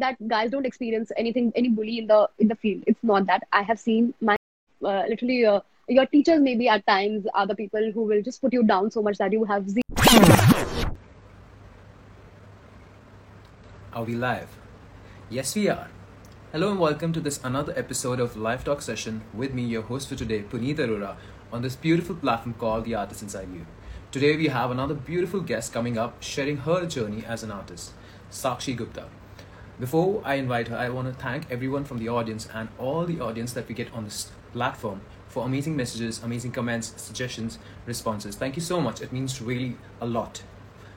that guys don't experience anything, any bully in the field. It's not that. I have seen my literally your teachers maybe at times are the people who will just put you down so much that you have zero. Are we live? Yes, we are. Hello and welcome to this another episode of Live Talk Session with me, your host for today, Puneet Arora, on this beautiful platform called The Artist Inside You. Today we have another beautiful guest coming up, sharing her journey as an artist, Sakshi Gupta. Before I invite her, I want to thank everyone from the audience and all the audience that we get on this platform for amazing messages, amazing comments, suggestions, responses. Thank you so much. It means really a lot.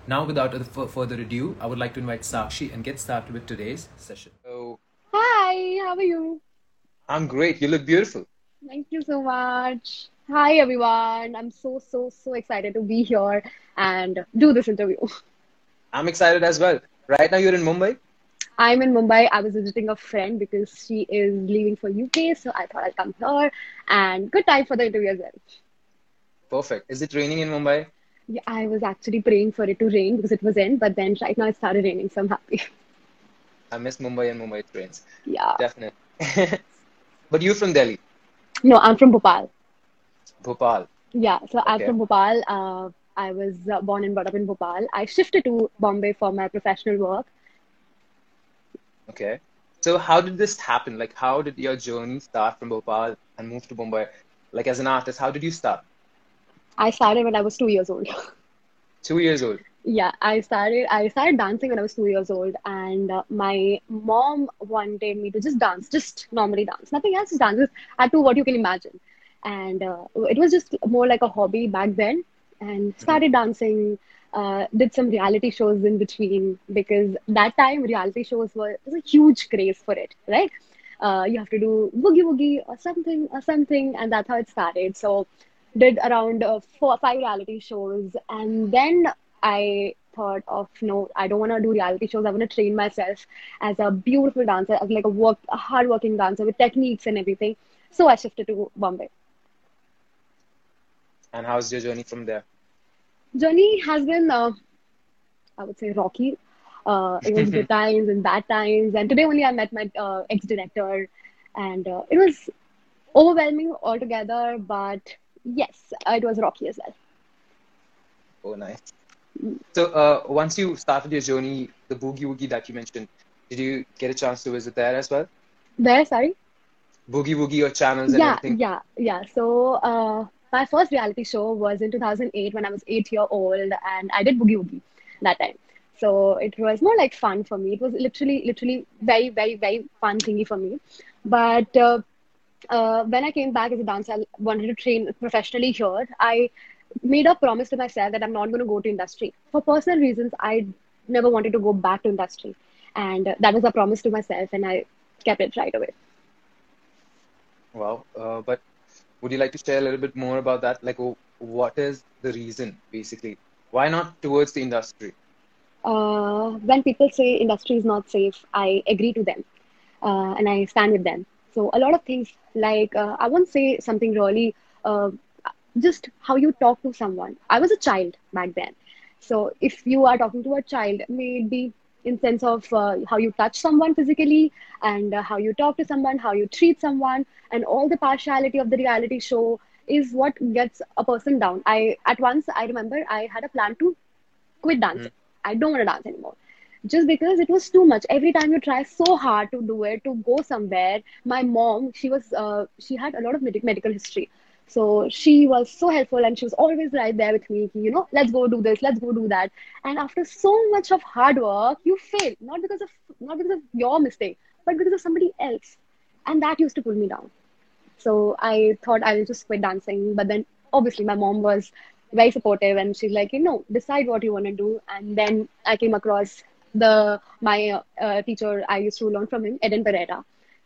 Now, without further ado, I would like to invite Sakshi and get started with today's session. Hello. Hi, how are you? I'm great. You look beautiful. Thank you so much. Hi, everyone. I'm so excited to be here and do this interview. I'm excited as well. Right now, you're in Mumbai? I'm in Mumbai. I was visiting a friend because she is leaving for UK. So I thought I'd come here and good time for the interview as well. Perfect. Is it raining in Mumbai? Yeah, I was actually praying for it to rain because it was in. But then right now it started raining. So I'm happy. I miss Mumbai and Mumbai trains. Yeah. Definitely. But you're from Delhi? No, I'm from Bhopal. Bhopal. Yeah. So okay. I'm from Bhopal. I was born and brought up in Bhopal. I shifted to Bombay for my professional work. Okay. So how did this happen? Like, how did your journey start from Bhopal and move to Mumbai? Like, as an artist, how did you start? I started when I was 2 years old. 2 years old? Yeah, I started dancing when I was 2 years old. And my mom wanted me to just dance, just normally dance. Nothing else, just dance. I do what you can imagine. And it was just more like a hobby back then. And started dancing. Did some reality shows in between because that time reality shows was a huge craze for it, right? You have to do Boogie Woogie or something, and that's how it started. So did around 4 or 5 reality shows, and then I thought of no, I don't want to do reality shows. I want to train myself as a beautiful dancer, as like a hardworking dancer with techniques and everything. So I shifted to Bombay. And how's your journey from there? Journey has been, I would say, rocky. It was good times and bad times. And today only I met my ex-director. And it was overwhelming altogether. But yes, it was rocky as well. Oh, nice. So once you started your journey, the Boogie Woogie that you mentioned, did you get a chance to visit there as well? There, sorry? Boogie Woogie or channels and everything? Yeah. So... my first reality show was in 2008 when I was 8 years old and I did Boogie Woogie that time. So it was more like fun for me. It was literally very, very, very fun thingy for me. But when I came back as a dancer, I wanted to train professionally here. I made a promise to myself that I'm not going to go to industry. For personal reasons, I never wanted to go back to industry. And that was a promise to myself and I kept it right away. Wow. But... would you like to share a little bit more about that? Like, what is the reason, basically? Why not towards the industry? When people say industry is not safe, I agree to them. And I stand with them. So a lot of things, like, I won't say something really, just how you talk to someone. I was a child back then. So if you are talking to a child, maybe in sense of how you touch someone physically and how you talk to someone, how you treat someone, and all the partiality of the reality show is what gets a person down. At once I remember I had a plan to quit dancing. I don't want to dance anymore. Just because it was too much. Every time you try so hard to do it, to go somewhere, my mom, she had a lot of medical history. So she was so helpful and she was always right there with me, you know, let's go do this, let's go do that. And after so much of hard work, you fail, not because of your mistake, but because of somebody else. And that used to pull me down. So I thought I will just quit dancing. But then obviously my mom was very supportive and she's like, you know, decide what you want to do. And then I came across my teacher, I used to learn from him, Eden Pereira.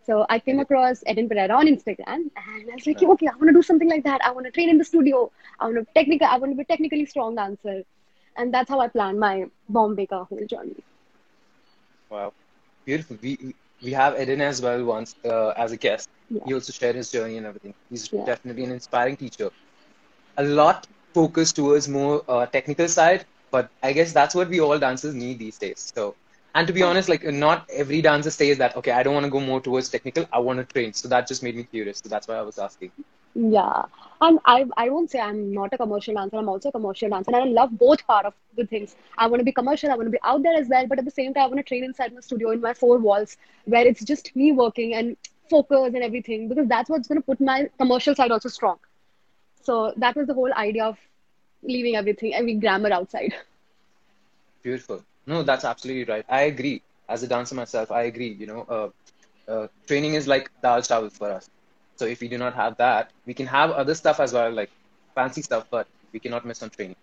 So I came across Eden Pereira on Instagram and I was like, okay, I want to do something like that. I want to train in the studio. I want to be a technically strong dancer. And that's how I planned my Bombay ka whole journey. Wow. Beautiful. We have Eden as well once as a guest. Yeah. He also shared his journey and everything. He's definitely an inspiring teacher. A lot focused towards more technical side, but I guess that's what we all dancers need these days. So And to be honest, like, not every dancer says that, okay, I don't want to go more towards technical, I want to train. So that just made me curious. So that's why I was asking. Yeah. And I won't say I'm not a commercial dancer. I'm also a commercial dancer. And I love both part of the things. I want to be commercial. I want to be out there as well. But at the same time, I want to train inside my studio in my four walls where it's just me working and focus and everything, because that's what's going to put my commercial side also strong. So that was the whole idea of leaving everything, I mean, glamour outside. Beautiful. No, that's absolutely right. I agree. As a dancer myself, I agree. You know, training is like dal chawal for us. So if we do not have that, we can have other stuff as well, like fancy stuff, but we cannot miss on training.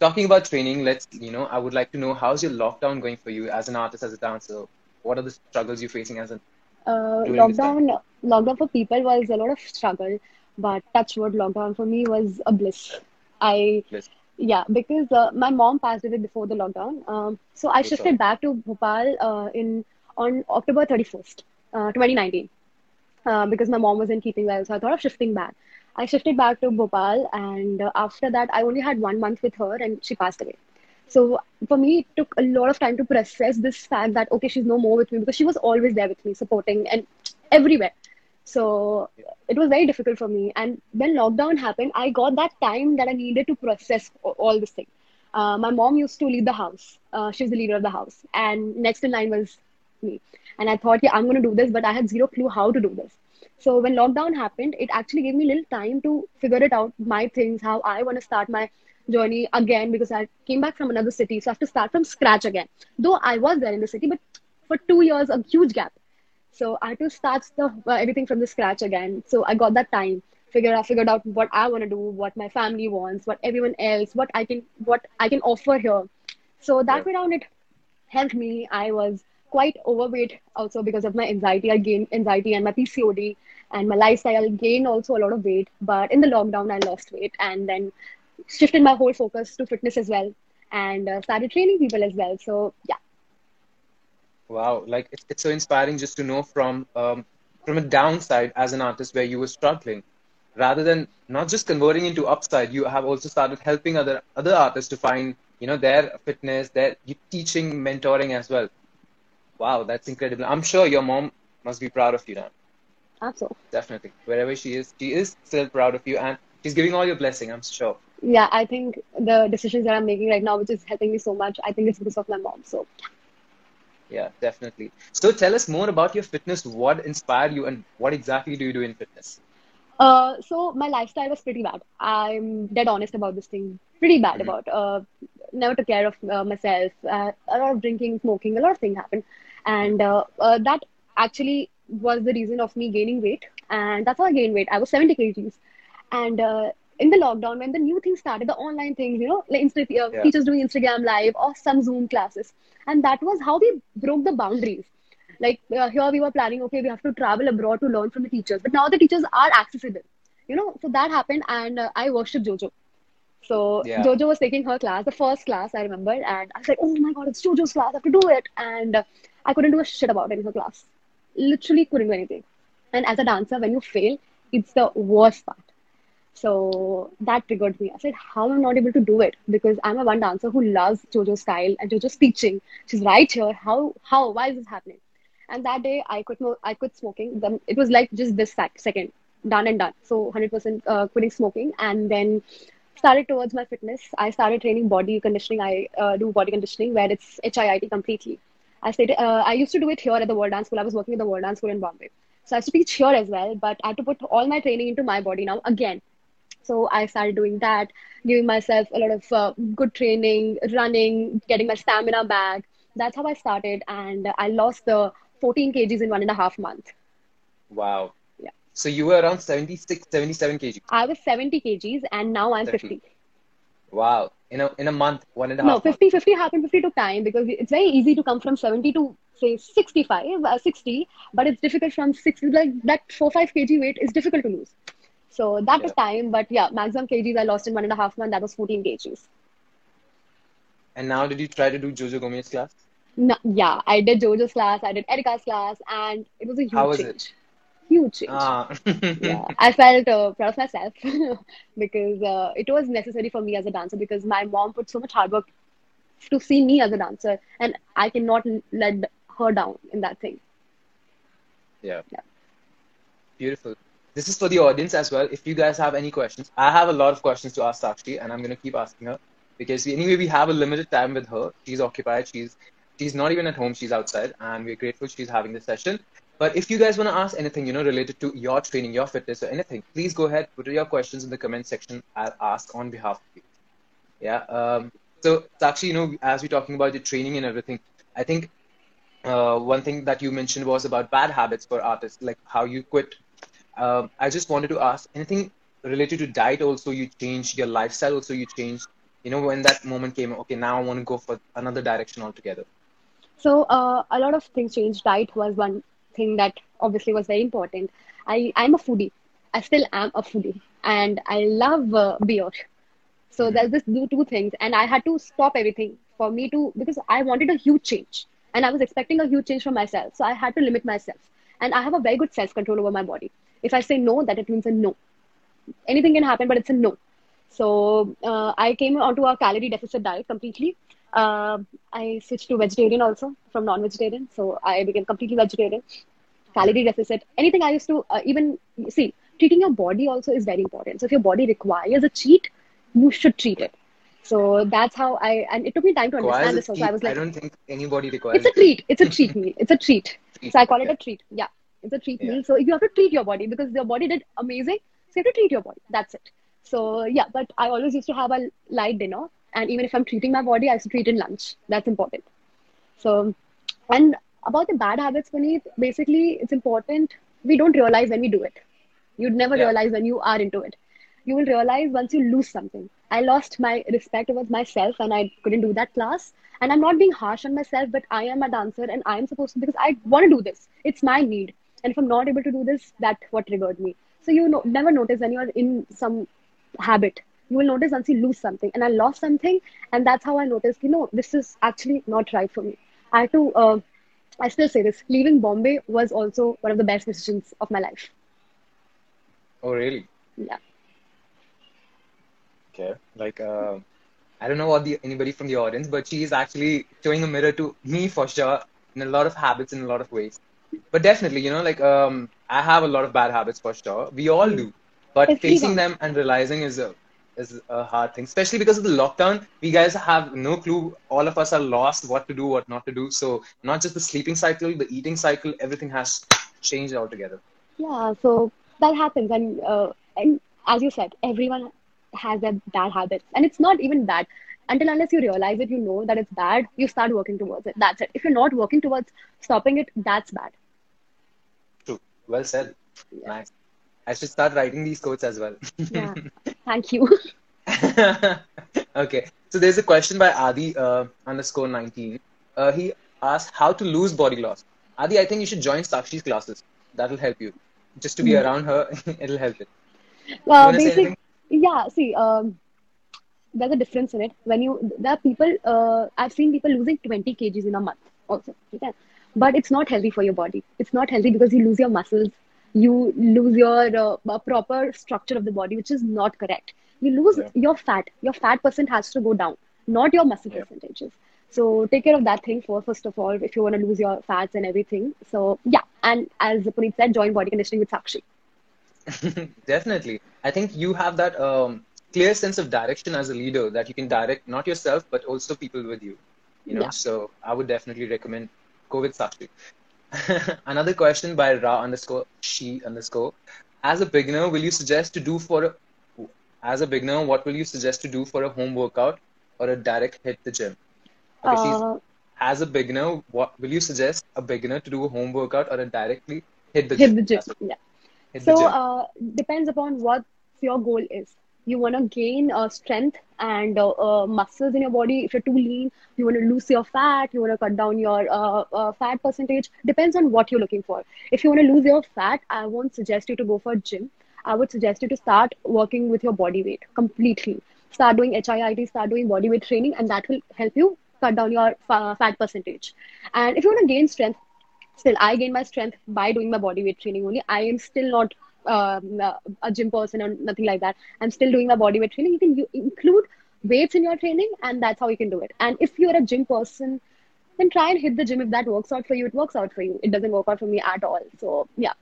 Talking about training, let's, you know, I would like to know, how's your lockdown going for you as an artist, as a dancer? What are the struggles you're facing as an lockdown for people was a lot of struggle, but touch wood, lockdown for me was a bliss. Yeah, because my mom passed away before the lockdown. So I shifted back to Bhopal on October 31st, 2019, because my mom wasn't keeping well. So I thought of shifting back. I shifted back to Bhopal, and after that, I only had 1 month with her and she passed away. So for me, it took a lot of time to process this fact that, okay, she's no more with me, because she was always there with me, supporting and everywhere. So it was very difficult for me. And when lockdown happened, I got that time that I needed to process all this thing. My mom used to lead the house. She's the leader of the house. And next in line was me. And I thought, yeah, I'm going to do this, but I had zero clue how to do this. So when lockdown happened, it actually gave me little time to figure it out, my things, how I want to start my journey again, because I came back from another city. So I have to start from scratch again. Though I was there in the city, but for 2 years, a huge gap. So I had to start everything from the scratch again. So I got that time. I figured out what I want to do, what my family wants, what everyone else, what I can offer here. So that way around, it helped me. I was quite overweight also because of my anxiety. I gained anxiety, and my PCOD and my lifestyle gained also a lot of weight. But in the lockdown, I lost weight and then shifted my whole focus to fitness as well, and started training people as well. So yeah. Wow, like it's so inspiring just to know from a downside as an artist where you were struggling, rather than not just converting into upside, you have also started helping other artists to find, you know, their fitness, their teaching, mentoring as well. Wow, that's incredible. I'm sure your mom must be proud of you now. Absolutely. Definitely. Wherever she is still proud of you, and she's giving all your blessing, I'm sure. Yeah, I think the decisions that I'm making right now, which is helping me so much, I think it's because of my mom. So yeah, definitely. So tell us more about your fitness. What inspired you and what exactly do you do in fitness? So my lifestyle was pretty bad. I'm dead honest about this thing. Pretty bad about. Never took care of myself. A lot of drinking, smoking, a lot of things happened. And that actually was the reason of me gaining weight. And that's how I gained weight. I was 70 kgs. And in the lockdown, when the new things started, the online things, you know, like teachers doing Instagram live or some Zoom classes. And that was how we broke the boundaries. Like here we were planning, okay, we have to travel abroad to learn from the teachers. But now the teachers are accessible, you know, so that happened. And I worshipped Jojo. So Jojo was taking her class, the first class I remember. And I was like, oh my God, it's Jojo's class. I have to do it. And I couldn't do a shit about it in her class. Literally couldn't do anything. And as a dancer, when you fail, it's the worst part. So that triggered me. I said, how am I not able to do it? Because I'm a one dancer who loves Jojo's style and Jojo's teaching. She's right here. How, why is this happening? And that day I quit smoking. It was like just this second, done and done. So 100% quitting smoking, and then started towards my fitness. I started training body conditioning. I do body conditioning where it's HIIT completely. I used to do it here at the World Dance School. I was working at the World Dance School in Bombay. So I used to teach here as well, but I had to put all my training into my body now again. So I started doing that, giving myself a lot of good training, running, getting my stamina back. That's how I started. And I lost the 14 kgs in 1.5 months. Wow. Yeah. So you were around 76, 77 kgs. I was 70 kgs and now I'm 50. Wow. In a month, 1.5 months. No, 50 happened. 50 took time because it's very easy to come from 70 to say 65, 60. But it's difficult from 60, like that 4-5 kg weight is difficult to lose. So that was time, but yeah, maximum kgs I lost in 1.5 months. That was 14 kgs. And now, did you try to do Jojo Gomez's class? No, yeah, I did Jojo's class. I did Erica's class, and it was a huge change. Huge change. Yeah, I felt proud of myself because it was necessary for me as a dancer because my mom put so much hard work to see me as a dancer, and I cannot let her down in that thing. Yeah. Beautiful. This is for the audience as well. If you guys have any questions, I have a lot of questions to ask Sakshi, and I'm going to keep asking her because we have a limited time with her. She's occupied. She's not even at home. She's outside, and we're grateful she's having this session. But if you guys want to ask anything, related to your training, your fitness or anything, please go ahead, put your questions in the comment section. I'll ask on behalf of you. Yeah. So Sakshi, as we're talking about the training and everything, I think one thing that you mentioned was about bad habits for artists, like how you quit. I just wanted to ask, anything related to diet also you changed, your lifestyle also you changed, when that moment came, okay, now I want to go for another direction altogether? So a lot of things changed. Diet was one thing that obviously was very important. I'm a foodie. I still am a foodie. And I love beer. So there's these two things. And I had to stop everything for me to, because I wanted a huge change. And I was expecting a huge change from myself. So I had to limit myself. And I have a very good self-control over my body. If I say no, that it means a no. Anything can happen, but it's a no. So I came onto a calorie deficit diet completely. I switched to vegetarian also from non-vegetarian. So I became completely vegetarian. Calorie deficit. Anything I used to treating your body also is very important. So if your body requires a cheat, you should treat it. So that's how and it took me time to understand this also. I was like, I don't think anybody requires it. It's a treat. It's a treat meal. It's a treat. So I call it a treat. Yeah. It's a treat meal. So if you have to treat your body because your body did amazing, so you have to treat your body. That's it. So yeah, but I always used to have a light dinner. And even if I'm treating my body, I should treat in lunch. That's important. So, and about the bad habits, Puneet, basically it's important. We don't realize when we do it. You'd never realize when you are into it. You will realize once you lose something. I lost my respect towards myself and I couldn't do that class. And I'm not being harsh on myself, but I am a dancer and I'm supposed to, because I want to do this. It's my need. And if I'm not able to do this, that's what triggered me. So never notice when you're in some habit. You will notice once you lose something, and I lost something, and that's how I noticed, this is actually not right for me. I had to, I still say this, leaving Bombay was also one of the best decisions of my life. Oh, really? Yeah. Okay. Like, I don't know what anybody from the audience, but she is actually showing a mirror to me for sure in a lot of habits, in a lot of ways. But definitely, I have a lot of bad habits for sure. We all do. But facing them and realizing is a hard thing, especially because of the lockdown. We guys have no clue. All of us are lost what to do, what not to do. So not just the sleeping cycle, the eating cycle, everything has changed altogether. Yeah, so that happens. And as you said, everyone has their bad habits. And it's not even bad. Until unless you realize it, you know that it's bad, you start working towards it. That's it. If you're not working towards stopping it, that's bad. True. Well said. Yeah. Nice. I should start writing these quotes as well. Yeah. Thank you. Okay. So there's a question by Adi _19. He asked how to lose body loss. Adi, I think you should join Sakshi's classes. That'll help you. Just to be around her, it'll help it. There's a difference in it. There are people, I've seen people losing 20 kgs in a month also. Okay? But it's not healthy for your body. It's not healthy because you lose your muscles. You lose your proper structure of the body, which is not correct. You lose your fat. Your fat percent has to go down, not your muscle percentages. So take care of that thing first of all, if you want to lose your fats and everything. So yeah, and as Puneet said, join Body Conditioning with Sakshi. Definitely. I think you have that clear sense of direction as a leader that you can direct, not yourself, but also people with you. So I would definitely recommend go with Sakshi. Another question by Ra _she_. As a beginner, what will you suggest to do for a home workout or a direct hit the gym? Okay, as a beginner, what will you suggest a beginner to do a home workout or a directly hit the gym? Depends upon what your goal is. You want to gain strength and muscles in your body. If you're too lean, you want to lose your fat. You want to cut down your fat percentage. Depends on what you're looking for. If you want to lose your fat, I won't suggest you to go for a gym. I would suggest you to start working with your body weight completely. Start doing HIIT, start doing body weight training, and that will help you cut down your fat percentage. And if you want to gain strength, still, I gain my strength by doing my body weight training only. I am still not a gym person or nothing like that. I'm still doing my body weight training. You can include weights in your training, and that's how you can do it. And if you're a gym person, then try and hit the gym. If that works out for you, it works out for you. It doesn't work out for me at all. So, yeah.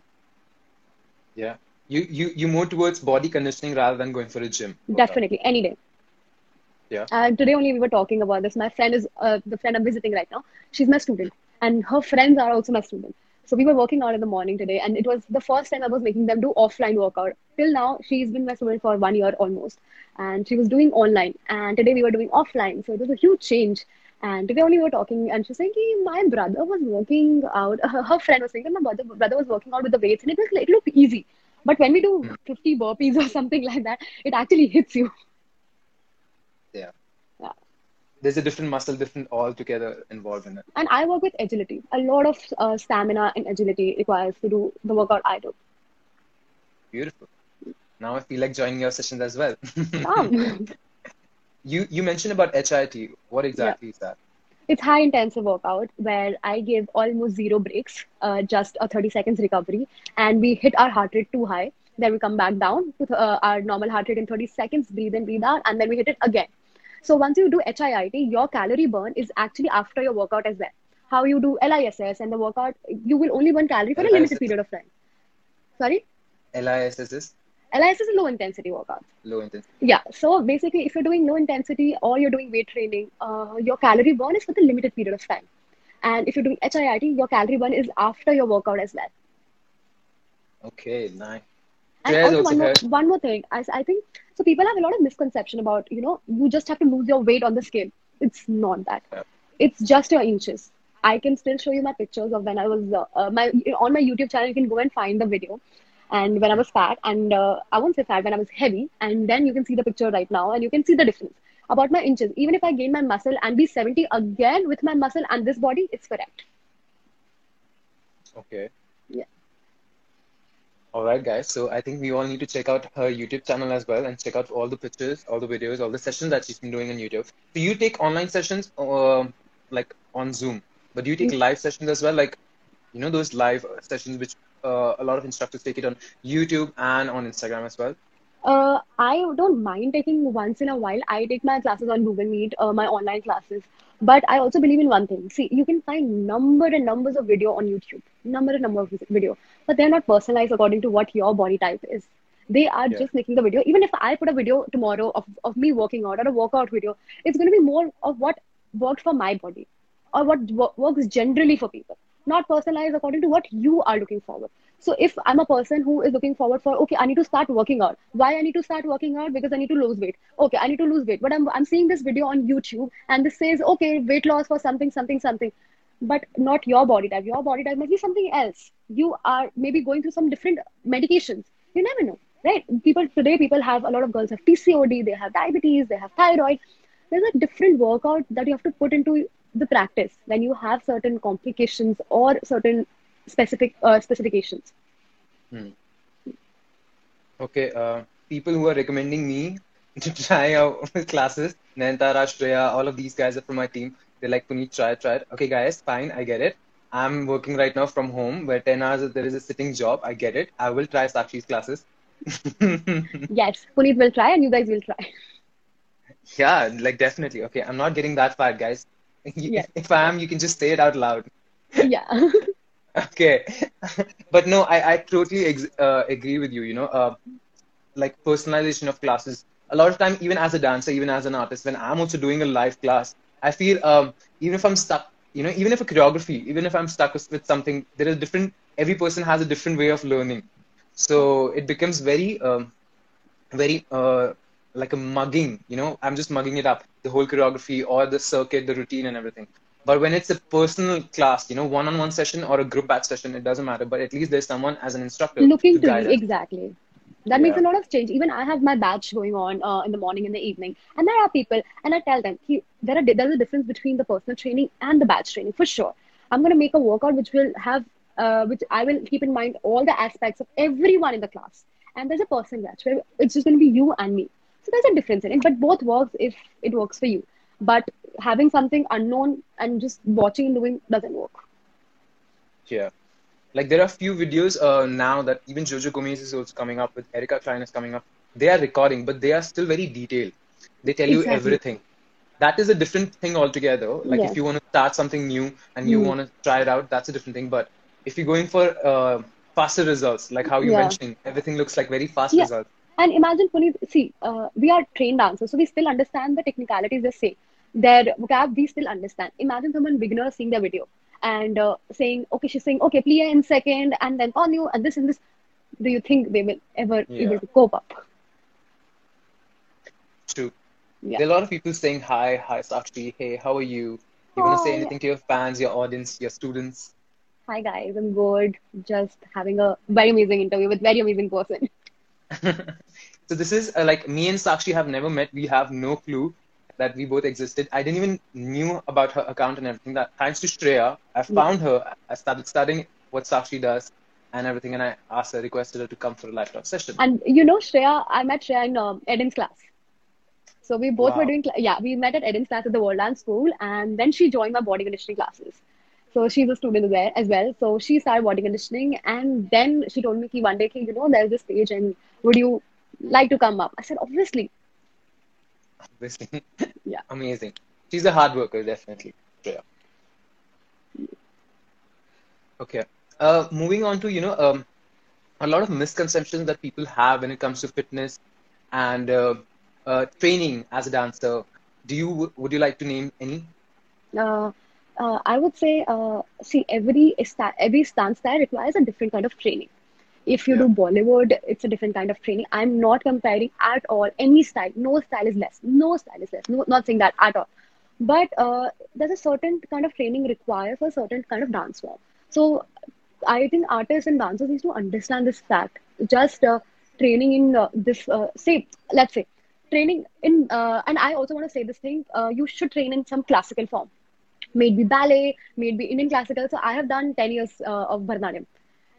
Yeah. You move towards body conditioning rather than going for a gym. Definitely. Any day. Yeah. Today only we were talking about this. My friend is, the friend I'm visiting right now, she's my student. And her friends are also my students. So we were working out in the morning today, and it was the first time I was making them do offline workout. Till now, she's been my student for 1 year almost. And she was doing online. And today we were doing offline. So it was a huge change. And today only we were talking, and she's saying, my brother was working out. Her friend was saying that my brother was working out with the weights, and it looked easy. But when we do 50 burpees or something like that, it actually hits you. Yeah. Yeah. There's a different muscle, different altogether involved in it. And I work with agility. A lot of stamina and agility requires to do the workout I do. Beautiful. Now I feel like joining your sessions as well. You mentioned about HIIT. What exactly is that? It's high intensive workout where I give almost zero breaks, just a 30 seconds recovery, and we hit our heart rate too high. Then we come back down to our normal heart rate in 30 seconds, breathe in, breathe out, and then we hit it again. So once you do HIIT, your calorie burn is actually after your workout as well. How you do LISS and the workout, you will only burn calorie for a limited period of time. Sorry? LISS is? LISS is a low-intensity workout. Low-intensity. Yeah. So basically, if you're doing low-intensity or you're doing weight training, your calorie burn is for the limited period of time. And if you're doing HIIT, your calorie burn is after your workout as well. Okay, nice. And also one more thing. I think, so people have a lot of misconception about, you just have to lose your weight on the scale. It's not that. Yeah. It's just your inches. I can still show you my pictures of when I was, on my YouTube channel, you can go and find the video. And when I was fat, and I won't say fat, when I was heavy, and then you can see the picture right now, and you can see the difference about my inches. Even if I gain my muscle and be 70 again with my muscle and this body, it's correct. Okay. Yeah. All right, guys. So I think we all need to check out her YouTube channel as well, and check out all the pictures, all the videos, all the sessions that she's been doing on YouTube. So you take online sessions, like on Zoom, but do you take live sessions as well? Like, those live sessions which a lot of instructors take it on YouTube and on Instagram as well? I don't mind taking once in a while. I take my classes on Google Meet, my online classes. But I also believe in one thing. See, you can find numbers of video on YouTube. Number of video. But they're not personalized according to what your body type is. They are just making the video. Even if I put a video tomorrow of me working out, or a workout video, it's going to be more of what worked for my body, or what works generally for people. Not personalized according to what you are looking forward. So if I'm a person who is looking forward for, okay, I need to start working out. Why I need to start working out? Because I need to lose weight. Okay, I need to lose weight. But I'm seeing this video on YouTube, and this says, okay, weight loss for something. But not your body type. Your body type might be something else. You are maybe going through some different medications. You never know, right? Today, people have, a lot of girls have PCOD, they have diabetes, they have thyroid. There's a different workout that you have to put into the practice when you have certain complications or certain specific specifications. Okay, people who are recommending me to try out classes, Nayantara, Shreya, all of these guys are from my team. They're like, Puneet, try it. Okay, guys, fine, I get it. I'm working right now from home where 10 hours there is a sitting job. I get it. I will try Sakshi's classes. Yes, Puneet will try and you guys will try. Yeah, definitely. Okay, I'm not getting that far, guys. Yes. If I am, you can just say it out loud. Yeah. Okay. But no, I totally agree with you, personalization of classes. A lot of time, even as a dancer, even as an artist, when I'm also doing a live class, I feel even if I'm stuck, even if a choreography, even if I'm stuck with something, there is different, every person has a different way of learning. So it becomes very, very, like a mugging, I'm just mugging it up, the whole choreography or the circuit, the routine and everything. But when it's a personal class, one-on-one session or a group batch session, it doesn't matter. But at least there's someone as an instructor looking to guide us. Exactly. That makes a lot of change. Even I have my batch going on in the morning and the evening. And there are people, and I tell them, there's a difference between the personal training and the batch training, for sure. I'm going to make a workout which will have, which I will keep in mind all the aspects of everyone in the class. And there's a personal batch where it's just going to be you and me. So there's a difference in it, but both works if it works for you. But having something unknown and just watching and doing doesn't work. Yeah. There are few videos now that even Jojo Gomez is also coming up with, Erica Klein is coming up. They are recording, but they are still very detailed. They tell you everything. That is a different thing altogether. Like if you want to start something new and you want to try it out, that's a different thing. But if you're going for faster results, like how you mentioned, everything looks like very fast results. And imagine, Puneet, see, we are trained dancers, so we still understand the technicalities they say. Their vocab, we still understand. Imagine someone beginner seeing their video and saying, okay, she's saying, okay, plie in second, and then on you, and this. Do you think they will ever be able to cope up? True. Yeah. There are a lot of people saying, hi, Sakshi, hey, how are you? You want to say anything to your fans, your audience, your students? Hi, guys, I'm good. Just having a very amazing interview with very amazing person. So this is like me and Sakshi have never met. We have no clue that we both existed. I didn't even knew about her account and everything. That thanks to Shreya, I found her. I started studying what Sakshi does and everything. And I asked her, requested her to come for a live talk session. And you know, Shreya, I met Shreya in Eden's class. So we both were doing, we met at Eden's class at the World Dance School. And then she joined my body conditioning classes. So she's a student there as well. So she started body conditioning. And then she told me ki one day, you know, there's this stage and would you like to come up? I said, obviously. Obviously. Yeah. Amazing. She's a hard worker, definitely. Yeah. Okay. Moving on to, you know, a lot of misconceptions that people have when it comes to fitness and training as a dancer. Would you like to name any? I would say, see, every stance style requires a different kind of training. If you do Bollywood, it's a different kind of training. I'm not comparing at all any style. No style is less. No, not saying that at all. But there's a certain kind of training required for a certain kind of dance form. So I think artists and dancers need to understand this fact. Just training in this, let's say, training in, and I also want to say this thing, you should train in some classical form. Maybe ballet, maybe Indian classical. So I have done 10 years of Bharatanatyam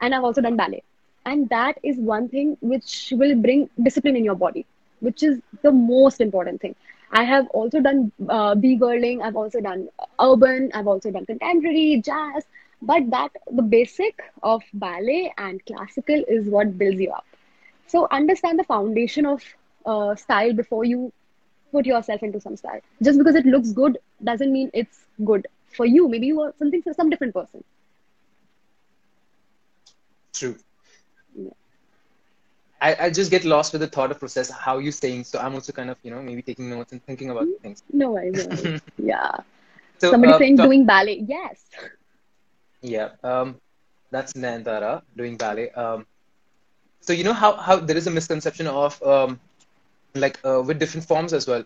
and I've also done ballet. And that is one thing which will bring discipline in your body, which is the most important thing. I have also done B-girling. I've also done urban. I've also done contemporary, jazz. But that the basic of ballet and classical is what builds you up. So understand the foundation of style before you put yourself into some style. Just because it looks good doesn't mean it's good for you. Maybe you are something for some different person. True. Yeah. I just get lost with the thought of process, how you're saying. So I'm also kind of, you know, maybe taking notes and thinking about things. No worries. Yeah. So, somebody saying doing ballet. Yes. Yeah. That's Nandara doing ballet. So, you know, how there is a misconception of with different forms as well.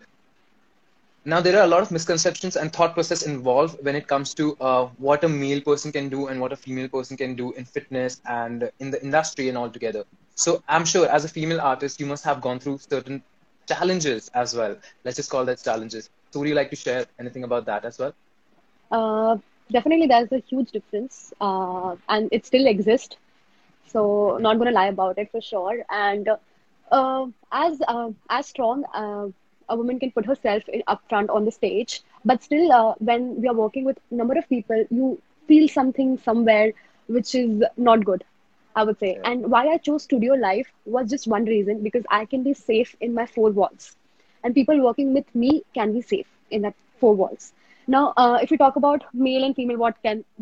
Now, there are a lot of misconceptions and thought process involved when it comes to what a male person can do and what a female person can do in fitness and in the industry and all together. So I'm sure as a female artist, you must have gone through certain challenges as well. Let's just call that challenges. So would you like to share anything about that as well? Definitely, there's a huge difference and it still exists. So not going to lie about it for sure. And as strong... a woman can put herself up front on the stage, but still when we are working with a number of people, you feel something somewhere which is not good, I would say. Yeah. And why I chose studio life was just one reason, because I can be safe in my four walls and people working with me can be safe in that four walls. Now, if you talk about male and female,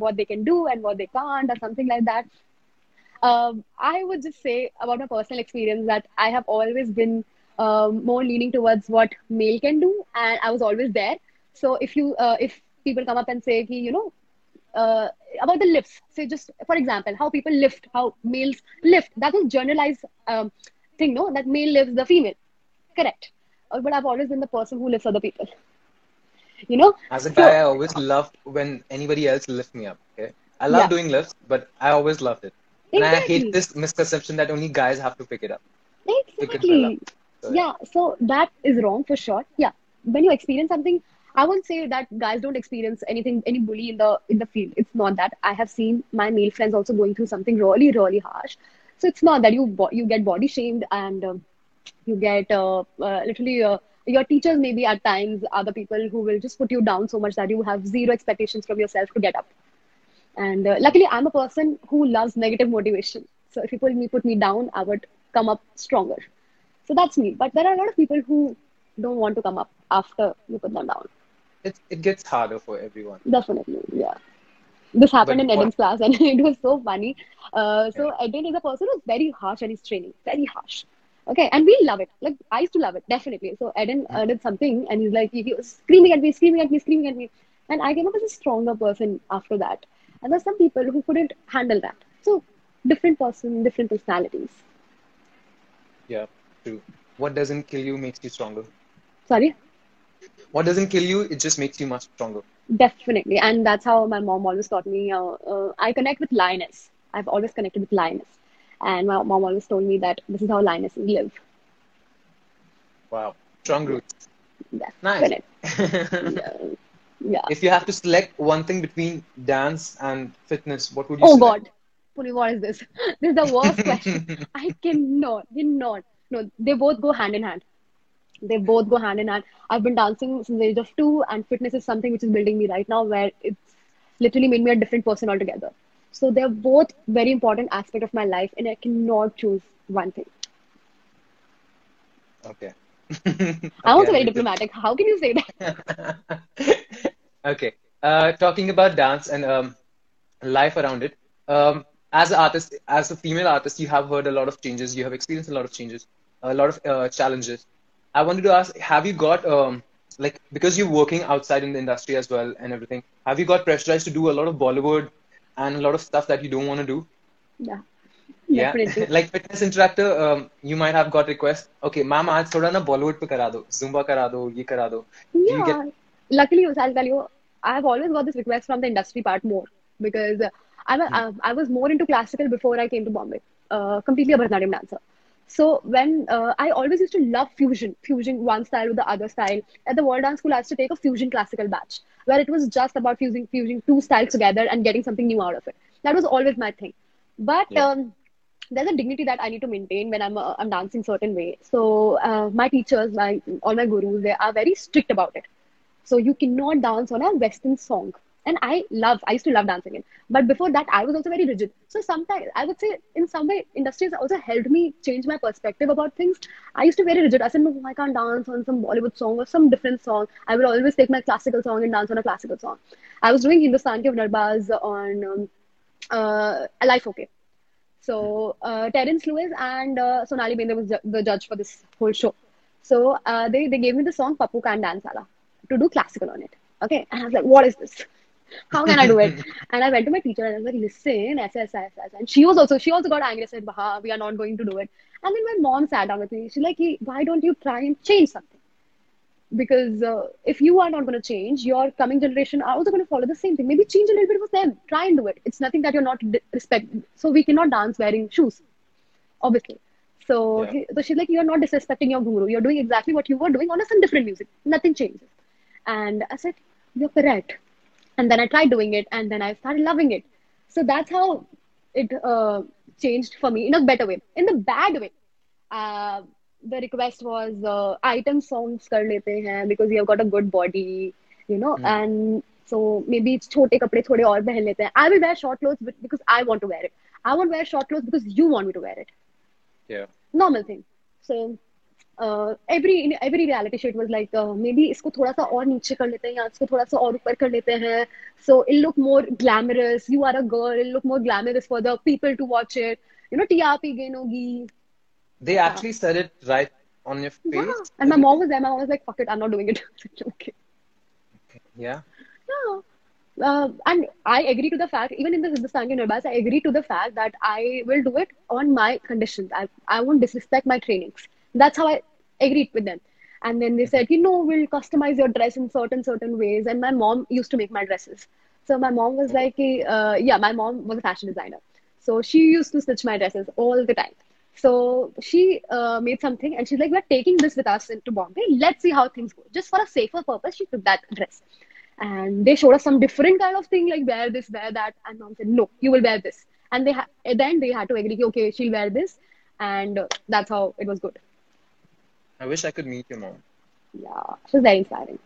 what they can do and what they can't or something like that. I would just say about my personal experience that I have always been more leaning towards what male can do, and I was always there. So if people come up and say, you know, about the lifts, say just for example, how people lift, how males lift, that's a generalized thing, no? That male lifts the female, correct? But I've always been the person who lifts other people. You know, as a guy, I always loved when anybody else lifts me up. Okay, I love doing lifts, but I always loved it, and I hate this misconception that only guys have to pick it up. Exactly. Yeah, so that is wrong for sure. Yeah, when you experience something, I won't say that guys don't experience anything, any bully in the field. It's not that. I have seen my male friends also going through something really, really harsh. So it's not that you get body shamed and you get literally your teachers maybe at times are the people who will just put you down so much that you have zero expectations from yourself to get up. And luckily, I'm a person who loves negative motivation. So if people put me down, I would come up stronger. So that's me. But there are a lot of people who don't want to come up after you put them down. It gets harder for everyone. Definitely, yeah. This happened in Eden's class and it was so funny. So Eden is a person who's very harsh and he's training. Very harsh. Okay, and we love it. Like, I used to love it, definitely. So Eden did something and he's like, he was screaming at me. And I came up as a stronger person after that. And there's some people who couldn't handle that. So, different person, different personalities. Yeah, true. What doesn't kill you makes you stronger. Sorry? What doesn't kill you, it just makes you much stronger. Definitely. And that's how my mom always taught me. I connect with lioness. I've always connected with lioness. And my mom always told me that this is how lionesses live. Wow. Strong roots. That's nice. Yeah. If you have to select one thing between dance and fitness, what would you select? God. Pune, what is this? This is the worst question. I cannot. No, they both go hand in hand. I've been dancing since the age of 2 and fitness is something which is building me right now where it's literally made me a different person altogether. So they're both very important aspect of my life and I cannot choose one thing. Okay. I'm also very diplomatic. How can you say that? Okay. Talking about dance and life around it. As an artist, as a female artist, you have heard a lot of changes. You have experienced a lot of changes, a lot of challenges. I wanted to ask, have you got, because you're working outside in the industry as well and everything, have you got pressurized to do a lot of Bollywood and a lot of stuff that you don't want to do? Yeah. Definitely. Like fitness instructor, you might have got requests, okay, ma'am, aaj thoda na Bollywood pe kara do, Zumba kara do, ye kara do. Yeah, luckily, I'll tell you, I've always got this request from the industry part more because I was more into classical before I came to Bombay, completely a Bharatanatyam dancer. So when I always used to love fusion one style with the other style. At the World Dance School, I used to take a fusion classical batch where it was just about fusing two styles together and getting something new out of it. That was always my thing. But there's a dignity that I need to maintain when I'm dancing certain way. So my teachers, all my gurus, they are very strict about it. So you cannot dance on a Western song. And I used to love dancing in. But before that, I was also very rigid. So sometimes, I would say, in some way, industries also helped me change my perspective about things. I used to be very rigid. I said, no, I can't dance on some Bollywood song or some different song. I will always take my classical song and dance on a classical song. I was doing Hindustani Ke Narbaz on Life OK. So Terrence Lewis and Sonali Bendre was the judge for this whole show. So they gave me the song Papu Can't Dance Sala to do classical on it. Okay, and I was like, what is this? How can I do it? And I went to my teacher and I was like, listen, SS. And she also got angry and said, Baha, we are not going to do it. And then my mom sat down with me. She's like, hey, why don't you try and change something? Because if you are not going to change, your coming generation are also going to follow the same thing. Maybe change a little bit with them. Try and do it. It's nothing that you're not respecting. So we cannot dance wearing shoes, obviously. So, so she's like, you're not disrespecting your guru. You're doing exactly what you were doing on some different music. Nothing changes. And I said, you're correct. And then I tried doing it and then I started loving it. So that's how it changed for me in a better way. In the bad way, the request was item songs kar lete hain because you have got a good body, you know. And so maybe it's chote kapde thode aur pehen lete hain. I will wear short clothes because I want to wear it. I won't wear short clothes because you want me to wear it. Yeah. Normal thing. So every reality show it was like maybe isko thoda sa aur niche kar lete hain ya isko thoda sa aur upar kar lete hain, so it'll look more glamorous. You are a girl, it'll look more glamorous for the people to watch it, you know, TRP gain hogi. They actually said it right on your face. And my mom was there. My mom was like, fuck it, I'm not doing it. okay. And I agree to the fact, even in the Hindustani Ke Narbaz, I agree to the fact that I will do it on my conditions. I won't disrespect my trainings. That's how I agreed with them. And then they said, you know, we'll customize your dress in certain ways. And my mom used to make my dresses. So my mom was like, my mom was a fashion designer. So she used to stitch my dresses all the time. So she made something and she's like, we're taking this with us into Bombay. Let's see how things go. Just for a safer purpose, she took that dress. And they showed us some different kind of thing, like wear this, wear that. And mom said, no, you will wear this. And then they had to agree, okay, she'll wear this. And that's how it was good. I wish I could meet your mom. Yeah, she was very inspiring.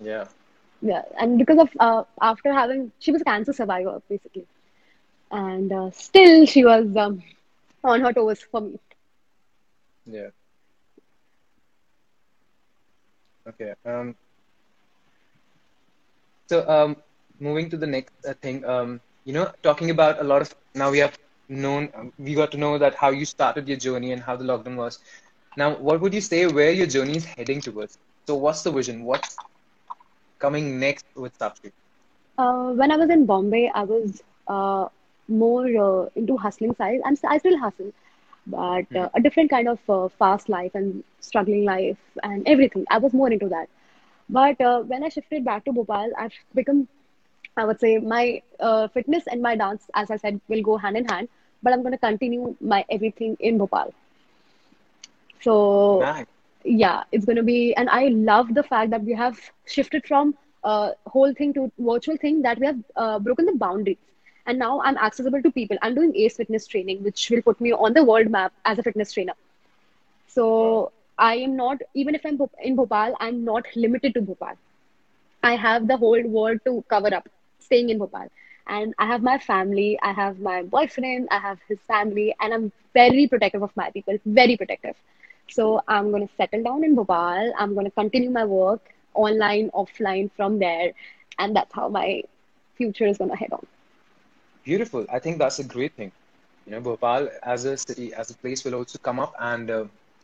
Yeah. Yeah, and because of, she was a cancer survivor, basically. And still she was on her toes for me. Yeah. Okay. So moving to the next thing, talking about a lot of, now we have known, we got to know that how you started your journey and how the lockdown was. Now, what would you say where your journey is heading towards? So what's the vision? What's coming next with Sakshi? When I was in Bombay, I was more into hustling side. I still hustle, but a different kind of fast life and struggling life and everything. I was more into that. But when I shifted back to Bhopal, I've become, I would say, my fitness and my dance, as I said, will go hand in hand. But I'm going to continue my everything in Bhopal. So, nice. Yeah, it's going to be... And I love the fact that we have shifted from whole thing to virtual thing, that we have broken the boundaries. And now I'm accessible to people. I'm doing ACE fitness training, which will put me on the world map as a fitness trainer. So I am not... Even if I'm in Bhopal, I'm not limited to Bhopal. I have the whole world to cover up, staying in Bhopal. And I have my family, I have my boyfriend, I have his family, and I'm very protective of my people, very protective. So I'm going to settle down in Bhopal. I'm going to continue my work online, offline from there. And that's how my future is going to head on. Beautiful. I think that's a great thing. Bhopal as a city, as a place will also come up, and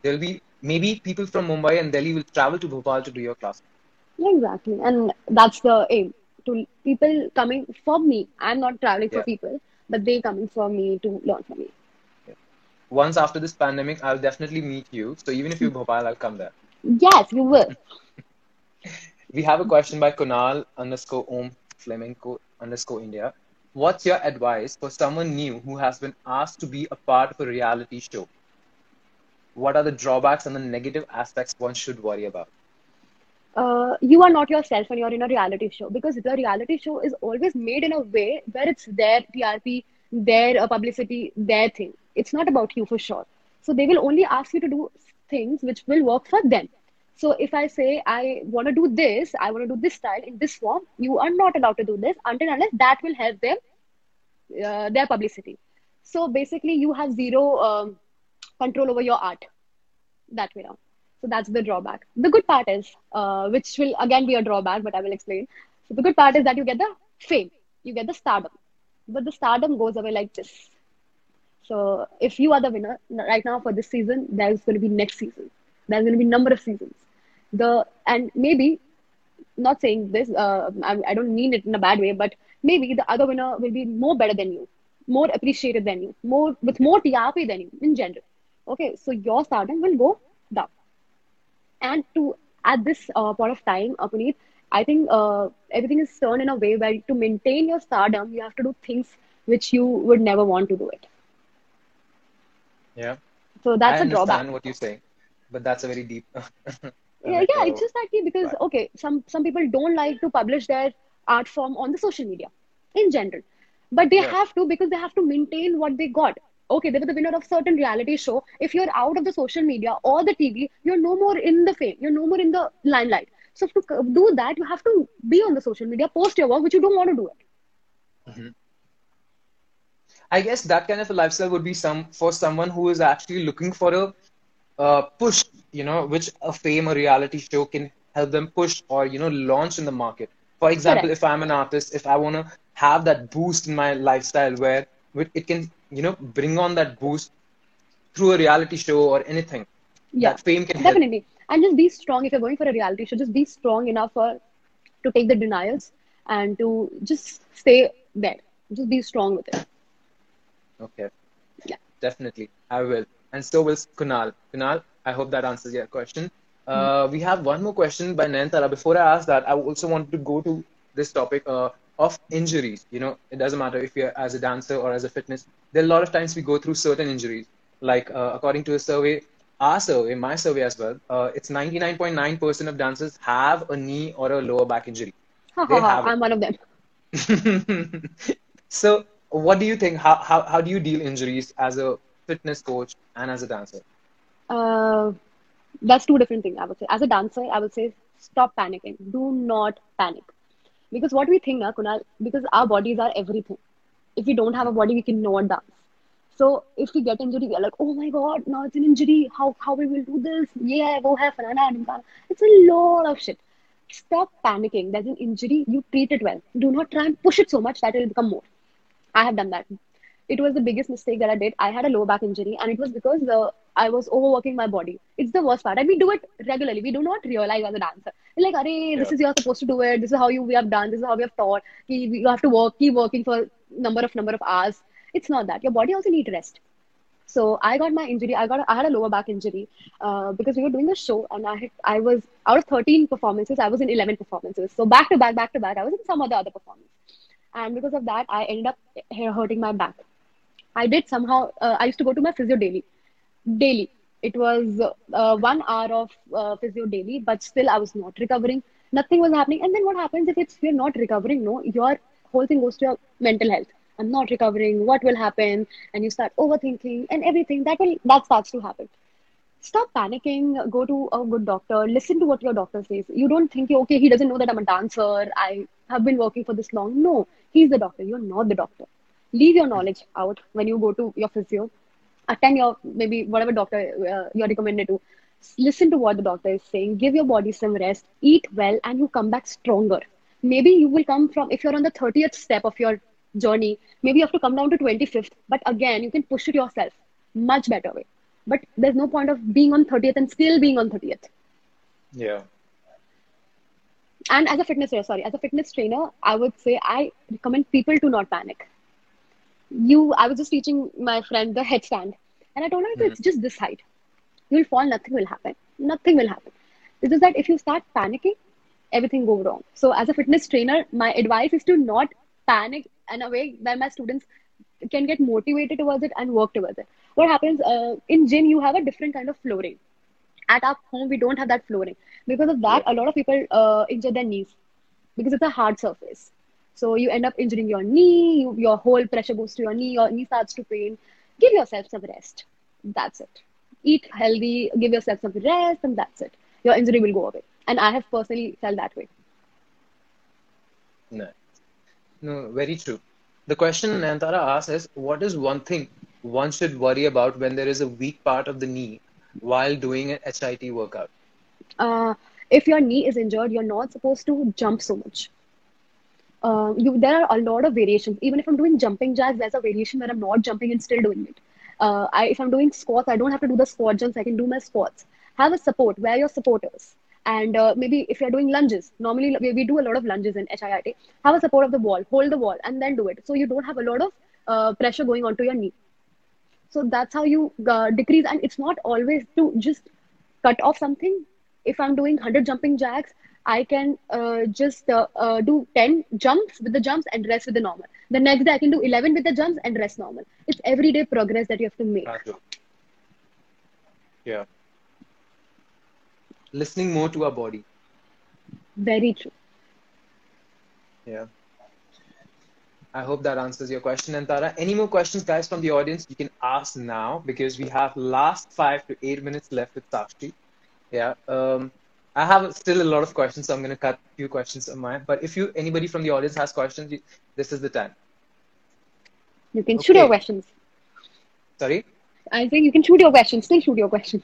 there'll be maybe people from Mumbai and Delhi will travel to Bhopal to do your class. Yeah, exactly. And that's the aim. To people coming for me. I'm not traveling for people, but they coming for me to learn from me. Once after this pandemic, I'll definitely meet you. So even if you're in Bhopal, I'll come there. Yes, you will. We have a question by Kunal_Om_Flamenco_India. What's your advice for someone new who has been asked to be a part of a reality show? What are the drawbacks and the negative aspects one should worry about? You are not yourself when you're in a reality show, because the reality show is always made in a way where it's their TRP, their publicity, their thing. It's not about you for sure. So they will only ask you to do things which will work for them. So if I say, I want to do this, I want to do this style in this form, you are not allowed to do this unless that will help them, their publicity. So basically you have zero control over your art that way around. So that's the drawback. The good part is, which will again be a drawback, but I will explain. So the good part is that you get the fame, you get the stardom, but the stardom goes away like this. So if you are the winner right now for this season, there's going to be next season. There's going to be number of seasons. And maybe, not saying this, I don't mean it in a bad way, but maybe the other winner will be more better than you, more appreciated than you, more with more TRP than you in general. Okay, so your stardom will go down. And at this point of time, Puneet, I think everything is turned in a way where to maintain your stardom, you have to do things which you would never want to do it. Yeah. So that's a drawback. I understand what you say, but that's a very deep... yeah, it's just like, because, okay, some people don't like to publish their art form on the social media in general. But they have to, because they have to maintain what they got. Okay, they were the winner of certain reality show. If you're out of the social media or the TV, you're no more in the fame. You're no more in the limelight. So to do that, you have to be on the social media, post your work, which you don't want to do it. Mm-hmm. I guess that kind of a lifestyle would be for someone who is actually looking for a push, which a fame or reality show can help them push or, launch in the market. For example, Correct. If I'm an artist, if I want to have that boost in my lifestyle where it can... bring on that boost through a reality show or anything. Yeah, that fame can definitely help. And just be strong. If you're going for a reality show, just be strong enough to take the denials and to just stay there. Just be strong with it. Okay. Yeah. Definitely. I will. And so will Kunal. Kunal, I hope that answers your question. We have one more question by Nayantara. Before I ask that, I also wanted to go to this topic of injuries. It doesn't matter if you're as a dancer or as a fitness. There are a lot of times we go through certain injuries. Like according to a survey, my survey as well, it's 99.9% of dancers have a knee or a lower back injury. I'm one of them. So what do you think? How do you deal injuries as a fitness coach and as a dancer? That's two different things, I would say. As a dancer, I would say stop panicking. Do not panic. Because what we think, Kunal, because our bodies are everything. If we don't have a body, we cannot dance. So if we get injury, we are like, oh my God, now it's an injury. How we will do this? Yeah, go have banana. It's a lot of shit. Stop panicking. There's an injury. You treat it well. Do not try and push it so much that it will become more. I have done that. It was the biggest mistake that I did. I had a lower back injury, and it was because I was overworking my body. It's the worst part. And we do it regularly. We do not realize as a dancer. We're like, arey, this is you're supposed to do it. This is how we have done. This is how we have taught. You have to keep working for number of hours. It's not that. Your body also needs rest. So I got my injury. I had a lower back injury because we were doing a show, and I was out of 13 performances. I was in 11 performances. So back to back, I was in some other performance. And because of that, I ended up hurting my back. I did somehow. I used to go to my physio daily. It was 1 hour of physio daily, but still I was not recovering. Nothing was happening. And then what happens if you're not recovering? No, your whole thing goes to your mental health. I'm not recovering. What will happen? And you start overthinking and everything. That starts to happen. Stop panicking. Go to a good doctor. Listen to what your doctor says. You don't think, okay, he doesn't know that I'm a dancer. I have been working for this long. No, he's the doctor. You're not the doctor. Leave your knowledge out when you go to your physio. Attend your, maybe whatever doctor you're recommended to. Listen to what the doctor is saying. Give your body some rest. Eat well, and you come back stronger. Maybe you will come from, if you're on the 30th step of your journey, maybe you have to come down to 25th, but again, you can push it yourself. Much better way. But there's no point of being on 30th and still being on 30th. Yeah. And as a fitness trainer, I would say I recommend people to not panic. I was just teaching my friend the headstand, and I told her, it's just this height. You'll fall, nothing will happen. It's just that if you start panicking, everything go wrong. So as a fitness trainer, my advice is to not panic in a way where my students can get motivated towards it and work towards it. What happens in gym, you have a different kind of flooring. At our home, we don't have that flooring. Because of that, a lot of people injure their knees because it's a hard surface. So you end up injuring your knee, your whole pressure goes to your knee starts to pain. Give yourself some rest. That's it. Eat healthy, give yourself some rest, and that's it. Your injury will go away. And I have personally felt that way. No, very true. The question Nayantara asks is, what is one thing one should worry about when there is a weak part of the knee while doing an HIIT workout? If your knee is injured, you're not supposed to jump so much. There are a lot of variations. Even if I'm doing jumping jacks, there's a variation where I'm not jumping and still doing it. If I'm doing squats, I don't have to do the squat jumps. I can do my squats. Have a support. Wear your supporters. And maybe if you're doing lunges, normally we do a lot of lunges in HIIT. Have a support of the wall, hold the wall, and then do it. So you don't have a lot of pressure going onto your knee. So that's how you decrease. And it's not always to just cut off something. If I'm doing 100 jumping jacks, I can just do 10 jumps with the jumps and rest with the normal. The next day I can do 11 with the jumps and rest normal. It's everyday progress that you have to make. Yeah. Listening more to our body. Very true. Yeah. I hope that answers your question, Antara. Any more questions, guys, from the audience, you can ask now, because we have last 5 to 8 minutes left with Sakshi. Yeah. I have still a lot of questions, so I'm going to cut a few questions of mine. But if anybody from the audience has questions, this is the time. You can shoot your questions. Sorry? I think you can shoot your questions. Still shoot your questions.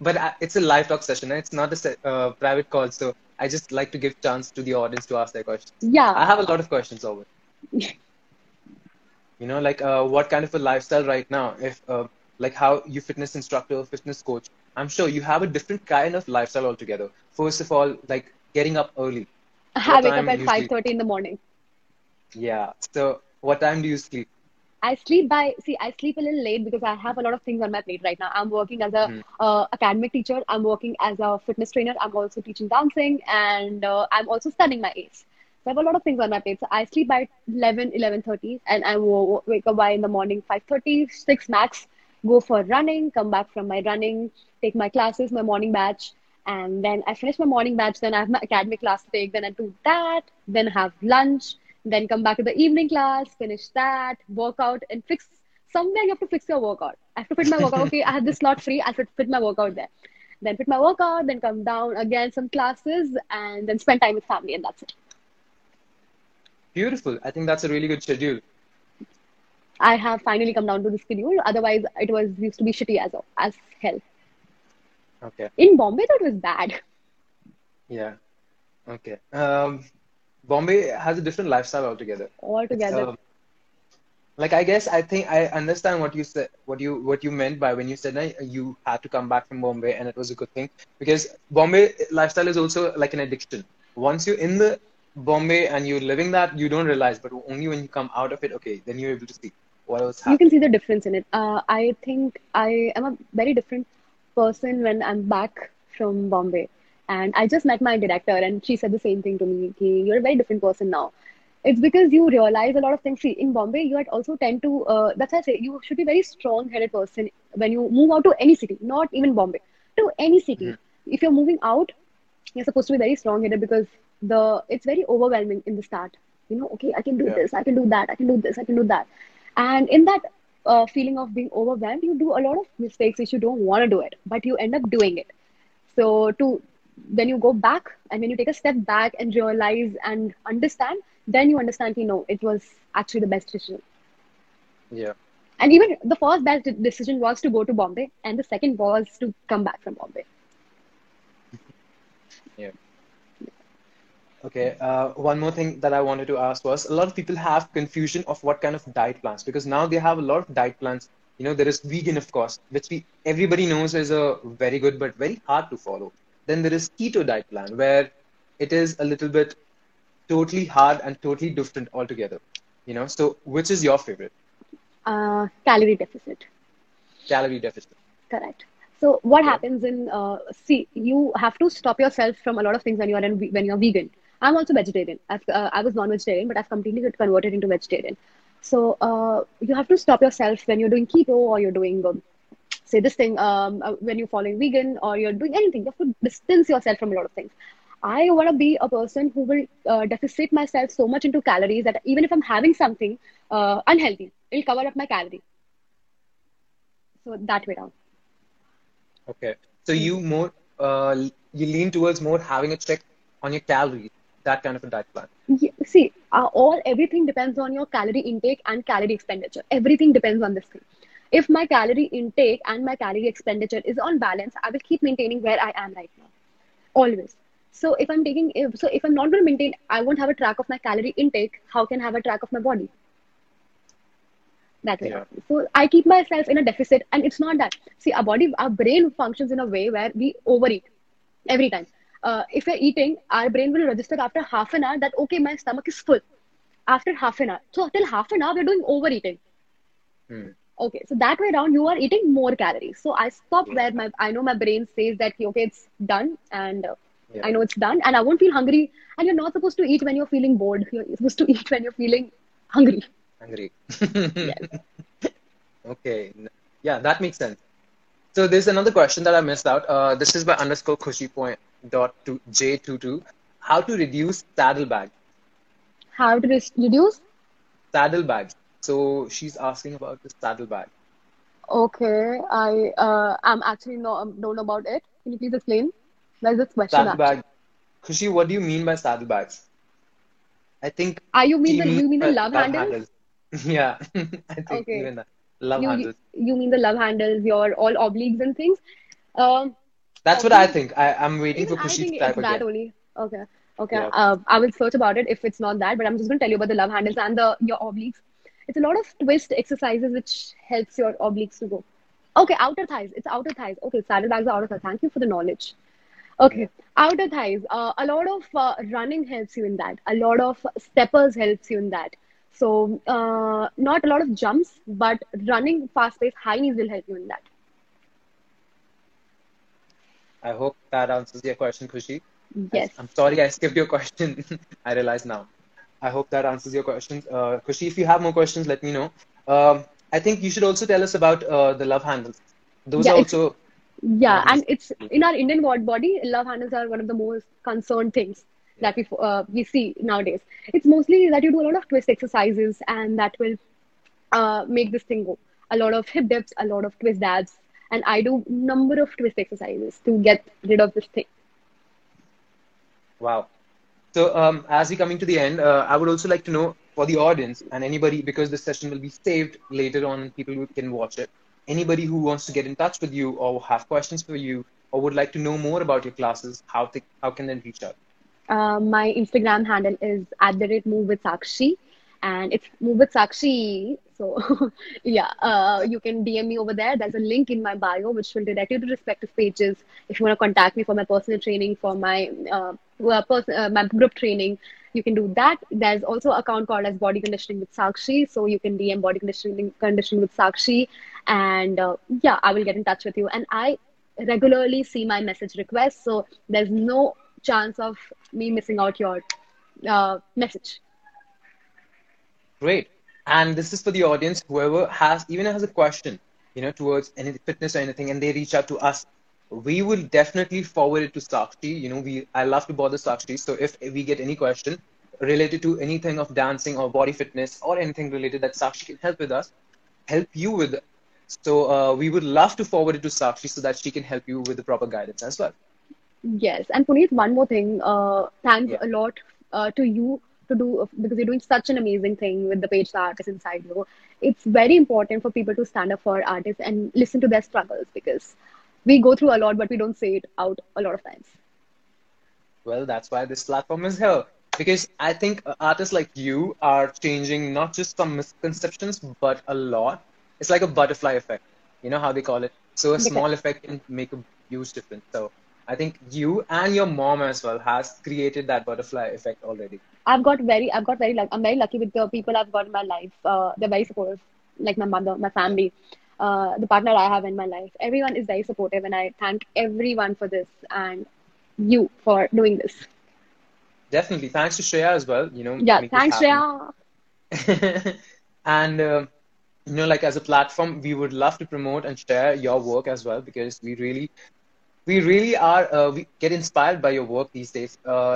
But it's a live talk session. It's not a private call. So I just like to give chance to the audience to ask their questions. Yeah. I have a lot of questions always. You know, like what kind of a lifestyle right now? If like how you fitness instructor or fitness coach, I'm sure you have a different kind of lifestyle altogether. First of all, like getting up early. I wake up at 5:30 in the morning. Yeah. So what time do you sleep? I sleep a little late because I have a lot of things on my plate right now. I'm working as a academic teacher. I'm working as a fitness trainer. I'm also teaching dancing, and I'm also studying my ACE. So I have a lot of things on my plate. So I sleep by 11:30, and I wake up by in the morning 5:30, 6 max. Go for running, come back from my running, take my classes, my morning batch, and then I finish my morning batch, then I have my academic class to take, then I do that, then have lunch, then come back to the evening class, finish that, workout, and fix, somewhere you have to fix your workout. I have to fit my workout, okay, I have this slot free, I have to fit my workout there. Then fit my workout, then come down, again some classes, and then spend time with family, and that's it. Beautiful. I think that's a really good schedule. I have finally come down to the schedule. Otherwise, it was used to be shitty as hell. Okay. In Bombay, that was bad. Yeah. Okay. Bombay has a different lifestyle altogether. Like, I guess I think I understand what you said, what you meant by when you said you had to come back from Bombay, and it was a good thing, because Bombay lifestyle is also like an addiction. Once you're in the Bombay and you're living that, you don't realize, but only when you come out of it, okay, then you're able to see what was happening. You can see the difference in it. I think I am a very different person when I'm back from Bombay, and I just met my director, and she said the same thing to me, ki, you're a very different person now. It's because you realize a lot of things. See, in Bombay, you also tend to, that's why I say, you should be very strong-headed person when you move out to any city, not even Bombay, to any city. Mm-hmm. If you're moving out, you're supposed to be very strong-headed, because it's very overwhelming in the start. You know, okay, I can do this, I can do that, I can do this, I can do that. And in that feeling of being overwhelmed, you do a lot of mistakes which you don't want to do it, but you end up doing it. So when you go back and when you take a step back and realize and understand, then you understand, it was actually the best decision. Yeah. And even the first best decision was to go to Bombay, and the second was to come back from Bombay. Yeah. Okay. One more thing that I wanted to ask was, a lot of people have confusion of what kind of diet plans, because now they have a lot of diet plans. There is vegan, of course, which everybody knows is a very good, but very hard to follow. Then there is keto diet plan, where it is a little bit totally hard and totally different altogether, So which is your favorite? Calorie deficit. Calorie deficit. Correct. So what happens in, you have to stop yourself from a lot of things when you're vegan. I'm also vegetarian. I was non-vegetarian, but I've completely converted into vegetarian. So you have to stop yourself when you're doing keto, or you're doing say this thing, when you're following vegan, or you're doing anything. You have to distance yourself from a lot of things. I want to be a person who will deficit myself so much into calories that even if I'm having something unhealthy, it'll cover up my calorie. So that way down. Okay. So you more you lean towards more having a check on your calories, that kind of a diet plan. Yeah, see, everything depends on your calorie intake and calorie expenditure. Everything depends on this thing. If my calorie intake and my calorie expenditure is on balance, I will keep maintaining where I am right now. Always. So if I'm not going to maintain, I won't have a track of my calorie intake. How can I have a track of my body? That way. Yeah. So I keep myself in a deficit, and it's not that. See, our brain functions in a way where we overeat every time. If we're eating, our brain will register after half an hour that, okay, my stomach is full after half an hour. So till half an hour, we're doing overeating. Hmm. Okay, so that way around, you are eating more calories. So I stop where I know my brain says that, okay, it's done, and... I know it's done, and I won't feel hungry. And you're not supposed to eat when you're feeling bored. You're supposed to eat when you're feeling hungry. Yes. Okay. Yeah, that makes sense. So there's another question that I missed out. This is by _Khushi.J22. How to reduce saddlebags? How to reduce? Saddlebags. So she's asking about the saddlebag. Okay. I'm actually don't know about it. Can you please explain? There's this question. Saddlebag. Khushi, what do you mean by saddlebags? I think... you mean the love handles? Yeah. I think even that. Love handles. You mean the love handles, your all obliques and things? That's what I think. I'm waiting for Khushi to type again. That only. Okay. Okay. Yeah. I will search about it if it's not that, but I'm just going to tell you about the love handles and your obliques. It's a lot of twist exercises which helps your obliques to go. Okay. Outer thighs. It's outer thighs. Okay. Saddlebags are outer thighs. Thank you for the knowledge. Okay, outer thighs. A lot of running helps you in that. A lot of steppers helps you in that. So not a lot of jumps, but running fast-paced high knees will help you in that. I hope that answers your question, Khushi. Yes. I'm sorry, I skipped your question. I realize now. I hope that answers your question. Khushi, if you have more questions, let me know. I think you should also tell us about the love handles. Those are also... Yeah, and it's in our Indian body, love handles are one of the most concerned things that we see nowadays. It's mostly that you do a lot of twist exercises, and that will make this thing go. A lot of hip dips, a lot of twist dabs, and I do number of twist exercises to get rid of this thing. Wow. So as we're coming to the end, I would also like to know for the audience and anybody, because this session will be saved later on, people who can watch it. Anybody who wants to get in touch with you or have questions for you or would like to know more about your classes, how can they reach out? My Instagram handle is @movewithsakshi, and it's movewithsakshi. So yeah, you can DM me over there. There's a link in my bio which will direct you to respective pages. If you want to contact me for my personal training, for my my group training, you can do that. There's also an account called as Body Conditioning with Sakshi. So you can DM Body Conditioning with Sakshi, and yeah, I will get in touch with you. And I regularly see my message requests, so there's no chance of me missing out your message. Great. And this is for the audience, whoever has a question, you know, towards any fitness or anything, and they reach out to us, we will definitely forward it to Sakshi. You know, I love to bother Sakshi. So if we get any question related to anything of dancing or body fitness or anything related that Sakshi can help you with. So we would love to forward it to Sakshi so that she can help you with the proper guidance as well. Yes. And Puneet, one more thing. Thanks a lot to you. To do, because you're doing such an amazing thing with the page The Artist Inside You. It's very important for people to stand up for artists and listen to their struggles, because we go through a lot, but we don't say it out a lot of times. Well, that's why this platform is here, because I think artists like you are changing not just some misconceptions, but a lot. It's like a butterfly effect, you know how they call it. So a small effect can make a huge difference. So I think you and your mom as well has created that butterfly effect already. I'm very lucky with the people I've got in my life. They're very supportive, like my mother, my family, the partner I have in my life. Everyone is very supportive, and I thank everyone for this and you for doing this. Definitely. Thanks to Shreya as well. You know. Yeah. Thanks, Shreya. And you know, like as a platform, we would love to promote and share your work as well, because we get inspired by your work these days.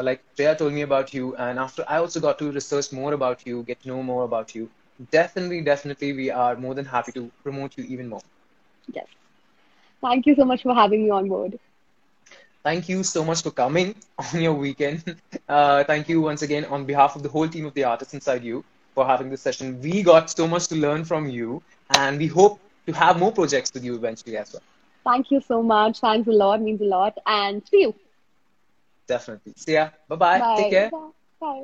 Like Jaya told me about you, and after I also got to research more about you, get to know more about you. Definitely, we are more than happy to promote you even more. Yes. Thank you so much for having me on board. Thank you so much for coming on your weekend. Thank you once again on behalf of the whole team of The Artist Inside You for having this session. We got so much to learn from you, and we hope to have more projects with you eventually as well. Thank you so much. Thanks a lot. Means a lot. And see you. Definitely. See ya. Bye-bye. Bye. Take care. Bye.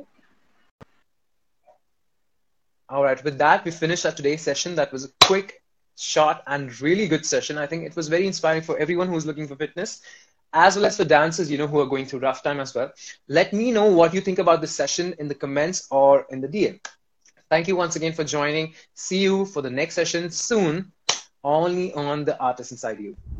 All right. With that, we finished our today's session. That was a quick, short, and really good session. I think it was very inspiring for everyone who's looking for fitness, as well as for dancers, you know, who are going through rough time as well. Let me know what you think about this session in the comments or in the DM. Thank you once again for joining. See you for the next session soon. Only on The Artist Inside You.